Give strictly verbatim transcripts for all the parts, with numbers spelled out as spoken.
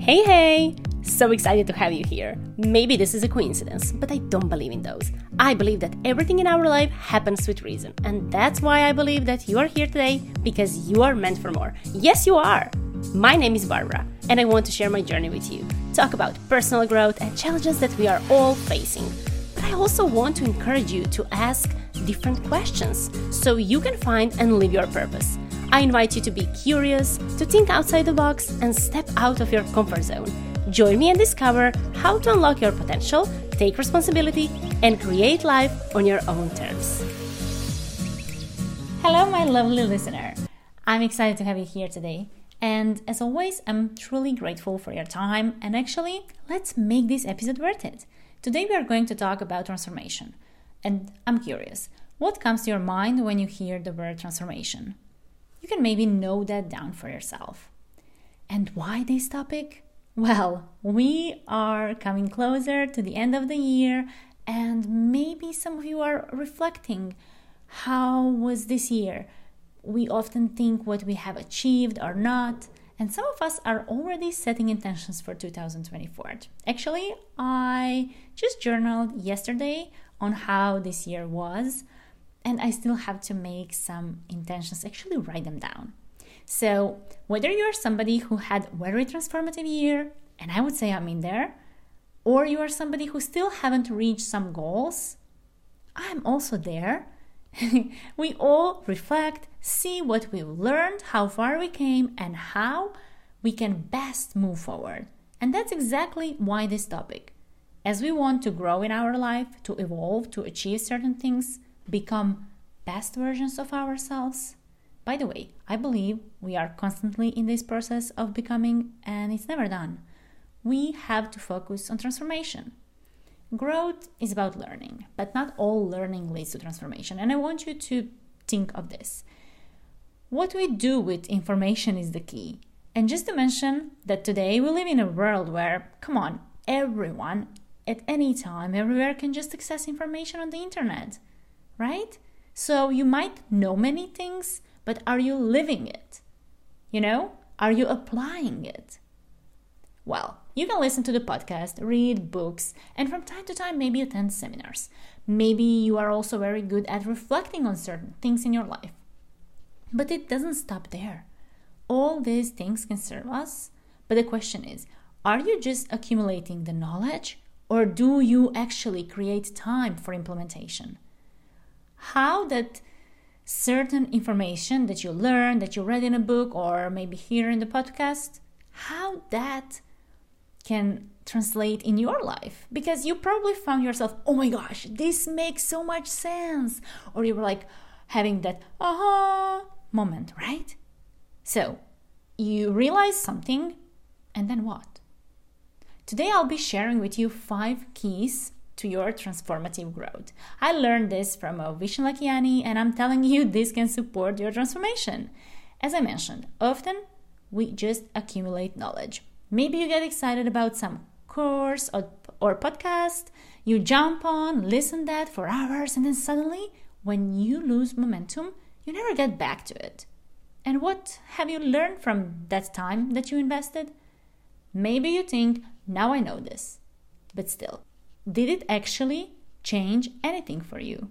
Hey, hey! So excited to have you here. Maybe this is a coincidence, but I don't believe in those. I believe that everything in our life happens with reason, and that's why I believe that you are here today, because you are meant for more. Yes, you are! My name is Barbara, and I want to share my journey with you, talk about personal growth and challenges that we are all facing. But I also want to encourage you to ask different questions, so you can find and live your purpose. I invite you to be curious, to think outside the box, and step out of your comfort zone. Join me and discover how to unlock your potential, take responsibility, and create life on your own terms. Hello, my lovely listener. I'm excited to have you here today. And as always, I'm truly grateful for your time. And actually, let's make this episode worth it. Today, we are going to talk about transformation. And I'm curious, what comes to your mind when you hear the word transformation? You can maybe note that down for yourself. And why this topic? Well, we are coming closer to the end of the year, and maybe some of you are reflecting, how was this year? We often think what we have achieved or not, and some of us are already setting intentions for two thousand twenty-four. Actually, I just journaled yesterday on how this year was, and I still have to make some intentions, actually write them down. So whether you're somebody who had a very transformative year, and I would say I'm in there, or you are somebody who still haven't reached some goals, I'm also there. We all reflect, see what we've learned, how far we came, and how we can best move forward. And that's exactly why this topic. As we want to grow in our life, to evolve, to achieve certain things, become best versions of ourselves. By the way, I believe we are constantly in this process of becoming, and it's never done. We have to focus on transformation. Growth is about learning, but not all learning leads to transformation. And I want you to think of this. What we do with information is the key. And just to mention that today we live in a world where, come on, everyone at any time, everywhere can just access information on the internet. Right? So you might know many things, but are you living it? You know, are you applying it? Well, you can listen to the podcast, read books, and from time to time maybe attend seminars. Maybe you are also very good at reflecting on certain things in your life. But it doesn't stop there. All these things can serve us, but the question is, are you just accumulating the knowledge, or do you actually create time for implementation? How that certain information that you learned, that you read in a book or maybe here in the podcast, how that can translate in your life? Because you probably found yourself, oh my gosh, this makes so much sense. Or you were like having that aha moment, right? So you realize something, and then what? Today I'll be sharing with you five keys to your transformative growth. I learned this from Vishen Lakhiani, and I'm telling you, this can support your transformation. As I mentioned, often we just accumulate knowledge. Maybe you get excited about some course or, or podcast, you jump on, listen that for hours, and then suddenly, when you lose momentum, you never get back to it. And what have you learned from that time that you invested? Maybe you think, now I know this, but still, did it actually change anything for you?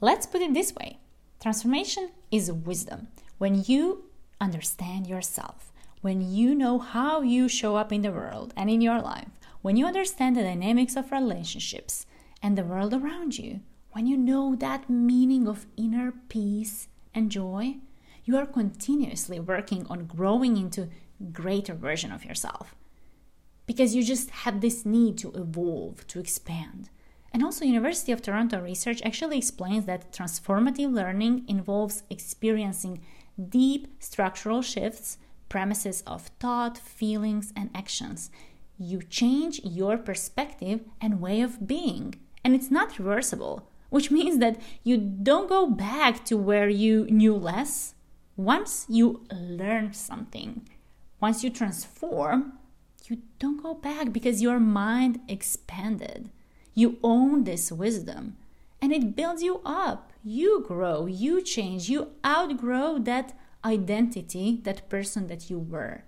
Let's put it this way. Transformation is wisdom. When you understand yourself, when you know how you show up in the world and in your life, when you understand the dynamics of relationships and the world around you, when you know that meaning of inner peace and joy, you are continuously working on growing into a greater version of yourself. Because you just have this need to evolve, to expand. And also, University of Toronto research actually explains that transformative learning involves experiencing deep structural shifts, premises of thought, feelings, and actions. You change your perspective and way of being, and it's not reversible, which means that you don't go back to where you knew less. Once you learn something, once you transform, you don't go back because your mind expanded. You own this wisdom and it builds you up. You grow, you change, you outgrow that identity, that person that you were.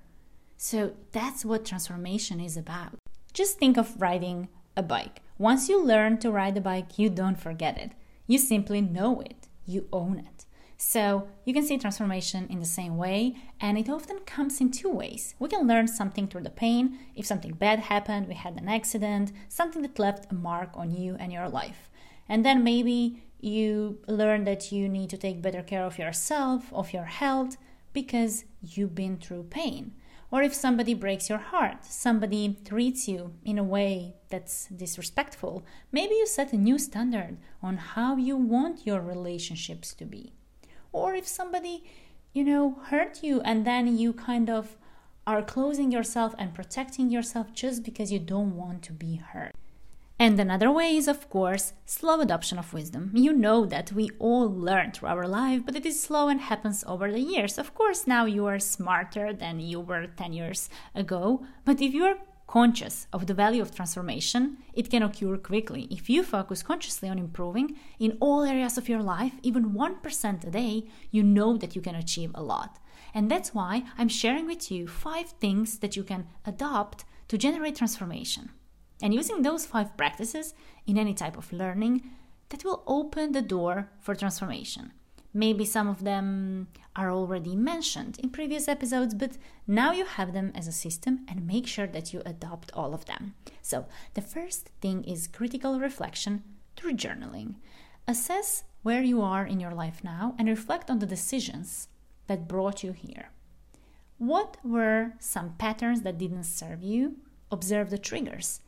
So that's what transformation is about. Just think of riding a bike. Once you learn to ride a bike, you don't forget it. You simply know it. You own it. So you can see transformation in the same way, and it often comes in two ways. We can learn something through the pain. If something bad happened, we had an accident, something that left a mark on you and your life. And then maybe you learn that you need to take better care of yourself, of your health, because you've been through pain. Or if somebody breaks your heart, somebody treats you in a way that's disrespectful, maybe you set a new standard on how you want your relationships to be. Or if somebody, you know, hurt you and then you kind of are closing yourself and protecting yourself just because you don't want to be hurt. And another way is, of course, slow adoption of wisdom. You know that we all learn through our life, but it is slow and happens over the years. Of course, now you are smarter than you were ten years ago, but if you are conscious of the value of transformation, it can occur quickly. If you focus consciously on improving in all areas of your life, even one percent a day, you know that you can achieve a lot. And that's why I'm sharing with you five things that you can adopt to generate transformation. And using those five practices in any type of learning, that will open the door for transformation. Maybe some of them are already mentioned in previous episodes, but now you have them as a system and make sure that you adopt all of them. So the first thing is critical reflection through journaling. Assess where you are in your life now and reflect on the decisions that brought you here. What were some patterns that didn't serve you? Observe the triggers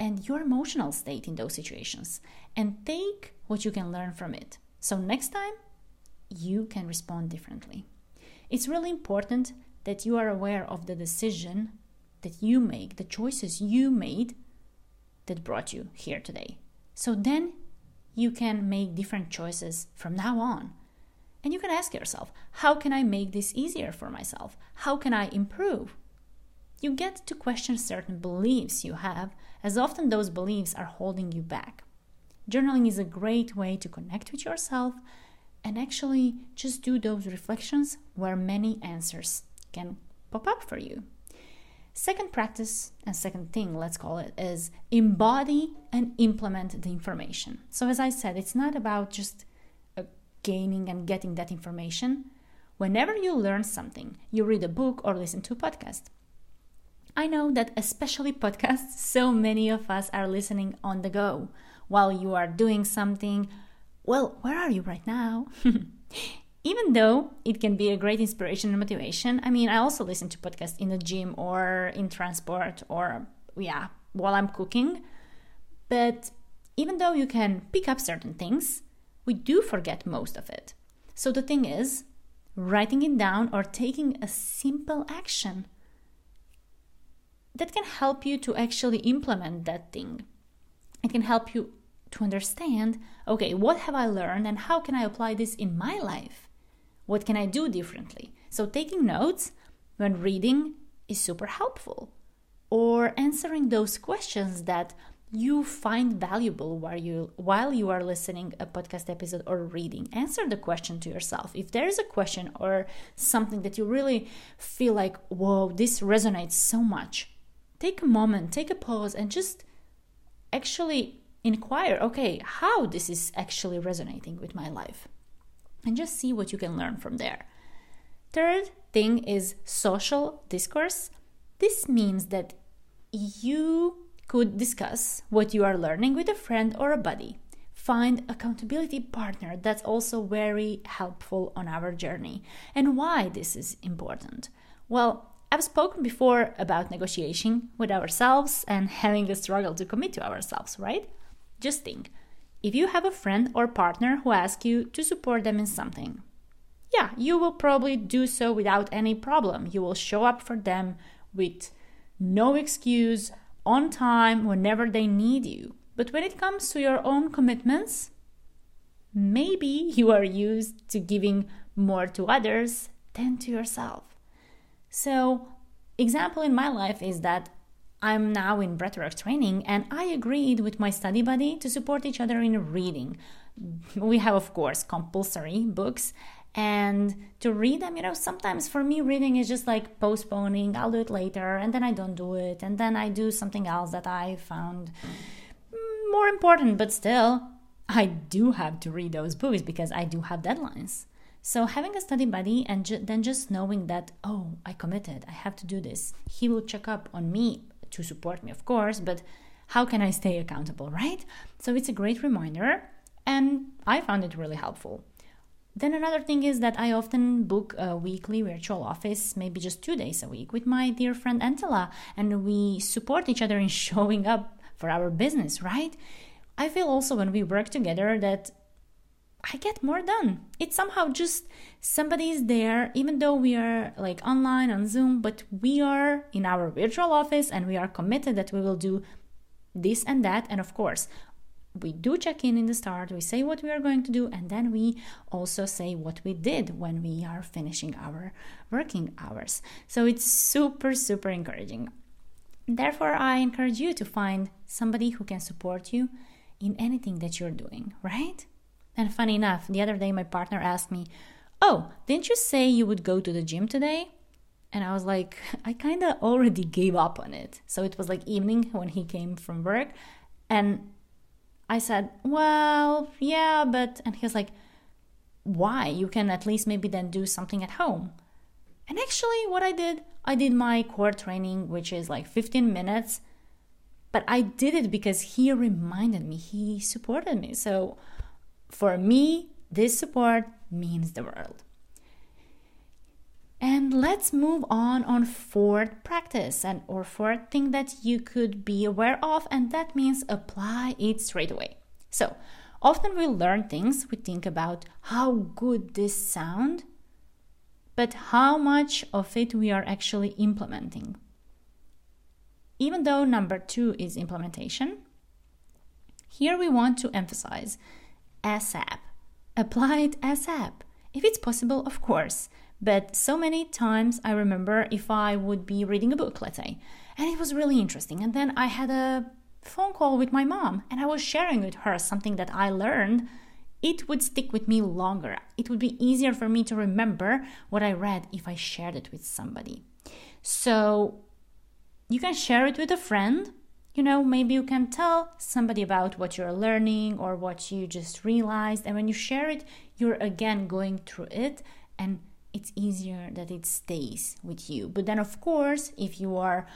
and your emotional state in those situations, and take what you can learn from it. So next time, you can respond differently. It's really important that you are aware of the decision that you make, the choices you made that brought you here today. So then you can make different choices from now on. And you can ask yourself, how can I make this easier for myself? How can I improve? You get to question certain beliefs you have, as often those beliefs are holding you back. Journaling is a great way to connect with yourself and actually just do those reflections where many answers can pop up for you. Second practice, and second thing, let's call it, is embody and implement the information. So as I said, it's not about just uh, gaining and getting that information. Whenever you learn something, you read a book or listen to a podcast. I know that especially podcasts, so many of us are listening on the go. While you are doing something, well, where are you right now? Even though it can be a great inspiration and motivation, I mean, I also listen to podcasts in the gym or in transport or, yeah, while I'm cooking. But even though you can pick up certain things, we do forget most of it. So the thing is, writing it down or taking a simple action that can help you to actually implement that thing. It can help you to understand, okay, what have I learned and how can I apply this in my life? What can I do differently? So taking notes when reading is super helpful. Or answering those questions that you find valuable while you, while you are listening a podcast episode or reading. Answer the question to yourself. If there is a question or something that you really feel like, whoa, this resonates so much, take a moment, take a pause, and just actually inquire, okay, how this is actually resonating with my life. And just see what you can learn from there. Third thing is social discourse. This means that you could discuss what you are learning with a friend or a buddy. Find accountability partner. That's also very helpful on our journey. And why this is important? Well, I've spoken before about negotiation with ourselves and having a struggle to commit to ourselves, right? Just think, if you have a friend or partner who asks you to support them in something, yeah, you will probably do so without any problem. You will show up for them with no excuse, on time, whenever they need you. But when it comes to your own commitments, maybe you are used to giving more to others than to yourself. So, example in my life is that I'm now in breathwork training and I agreed with my study buddy to support each other in reading. We have, of course, compulsory books And to read them, you know, sometimes for me reading is just like postponing, I'll do it later, and then I don't do it, and then I do something else that I found more important, but still, I do have to read those books because I do have deadlines. So having a study buddy and ju- then just knowing that, oh, I committed, I have to do this. He will check up on me to support me, of course, but how can I stay accountable, right? So it's a great reminder, and I found it really helpful. Then another thing is that I often book a weekly virtual office, maybe just two days a week, with my dear friend Antela, and we support each other in showing up for our business, right? I feel also when we work together that I get more done. It's somehow just somebody is there, even though we are like online on Zoom, but we are in our virtual office and we are committed that we will do this and that, and of course, we do check in in the start, we say what we are going to do, and then we also say what we did when we are finishing our working hours. So it's super, super encouraging. Therefore, I encourage you to find somebody who can support you in anything that you're doing, right? And funny enough, the other day my partner asked me, oh, didn't you say you would go to the gym today? And I was like, I kind of already gave up on it. So it was like evening when he came from work, and I said, well, yeah, but... And he was like, why? You can at least maybe then do something at home. And actually what I did, I did my core training, which is like fifteen minutes. But I did it because he reminded me, he supported me. So for me, this support means the world. And let's move on on fourth practice and or fourth thing that you could be aware of, and that means apply it straight away. So often we learn things, we think about how good this sound, but how much of it we are actually implementing. Even though number two is implementation, here we want to emphasize ASAP. Apply it ASAP. If it's possible, of course. But so many times I remember if I would be reading a book, let's say, and it was really interesting. And then I had a phone call with my mom and I was sharing with her something that I learned. It would stick with me longer. It would be easier for me to remember what I read if I shared it with somebody. So you can share it with a friend. You know, maybe you can tell somebody about what you're learning or what you just realized. And when you share it, you're again going through it, and it's easier that it stays with you. But then, of course, if you are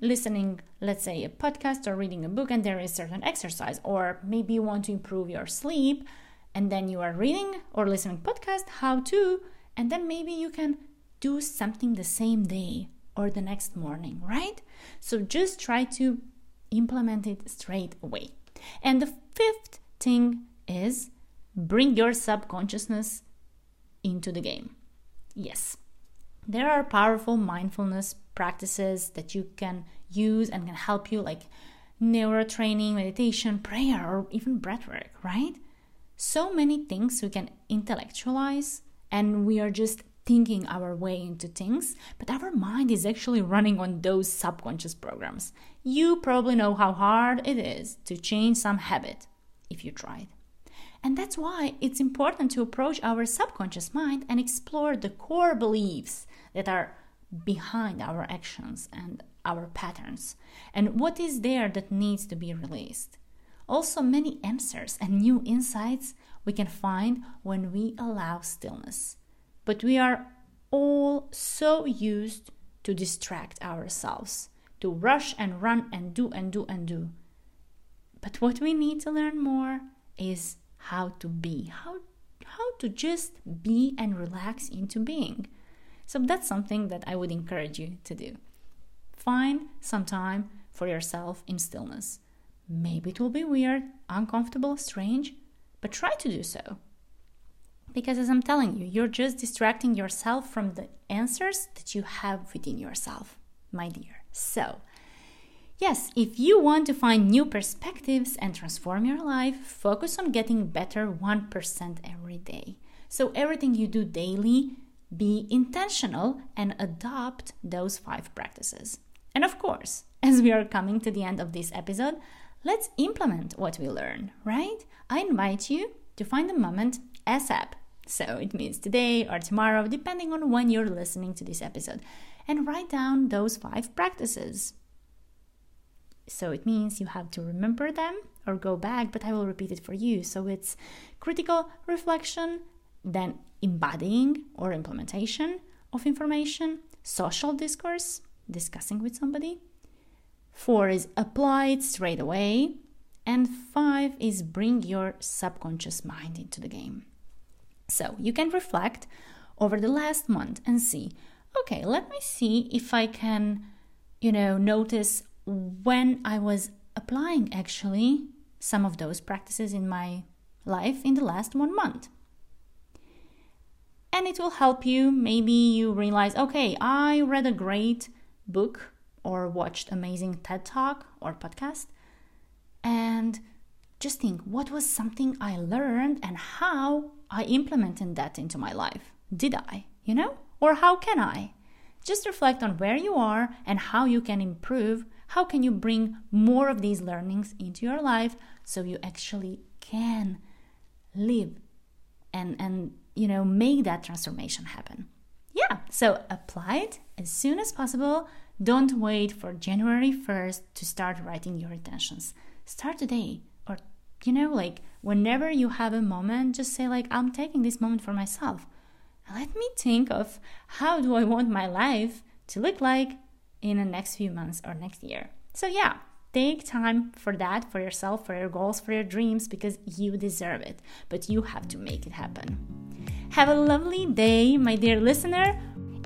listening, let's say, a podcast or reading a book and there is certain exercise, or maybe you want to improve your sleep, and then you are reading or listening podcast, how to, and then maybe you can do something the same day or the next morning, right? So just try to implement it straight away. And the fifth thing is bring your subconsciousness into the game. Yes, there are powerful mindfulness practices that you can use and can help you, like neurotraining, meditation, prayer, or even breathwork, right? So many things we can intellectualize, and we are just thinking our way into things, but our mind is actually running on those subconscious programs. You probably know how hard it is to change some habit if you tried. And that's why it's important to approach our subconscious mind and explore the core beliefs that are behind our actions and our patterns, and what is there that needs to be released. Also, many answers and new insights we can find when we allow stillness. But we are all so used to distract ourselves, to rush and run and do and do and do. But what we need to learn more is how to be, how how to just be and relax into being. So that's something that I would encourage you to do. Find some time for yourself in stillness. Maybe it will be weird, uncomfortable, strange, but try to do so. Because as I'm telling you, you're just distracting yourself from the answers that you have within yourself, my dear. So yes, if you want to find new perspectives and transform your life, focus on getting better one percent every day. So everything you do daily, be intentional and adopt those five practices. And of course, as we are coming to the end of this episode, let's implement what we learn, right? I invite you to find a moment ASAP, So it means today or tomorrow, depending on when you're listening to this episode. And write down those five practices. So it means you have to remember them or go back, but I will repeat it for you. So it's critical reflection, then embodying or implementation of information, social discourse, discussing with somebody. Four is apply it straight away. And five is bring your subconscious mind into the game. So you can reflect over the last month and see, okay, let me see if I can, you know, notice when I was applying actually some of those practices in my life in the last one month. And it will help you. Maybe you realize, okay, I read a great book or watched amazing TED Talk or podcast. And just think, what was something I learned and how I implemented that into my life? Did I, you know, or how can I? Just reflect on where you are and how you can improve. How can you bring more of these learnings into your life so you actually can live and, and you know, make that transformation happen? Yeah, so apply it as soon as possible. Don't wait for January first to start writing your intentions. Start today, or, you know, like whenever you have a moment, just say like, I'm taking this moment for myself. Let me think of how do I want my life to look like in the next few months or next year. So yeah, take time for that, for yourself, for your goals, for your dreams, because you deserve it, but you have to make it happen. Have a lovely day, my dear listener.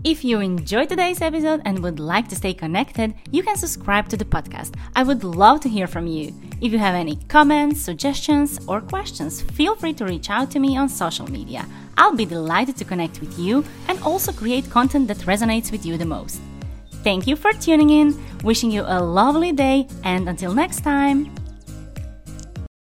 If you enjoyed today's episode and would like to stay connected, you can subscribe to the podcast. I would love to hear from you. If you have any comments, suggestions, or questions, feel free to reach out to me on social media. I'll be delighted to connect with you and also create content that resonates with you the most. Thank you for tuning in, wishing you a lovely day, and until next time!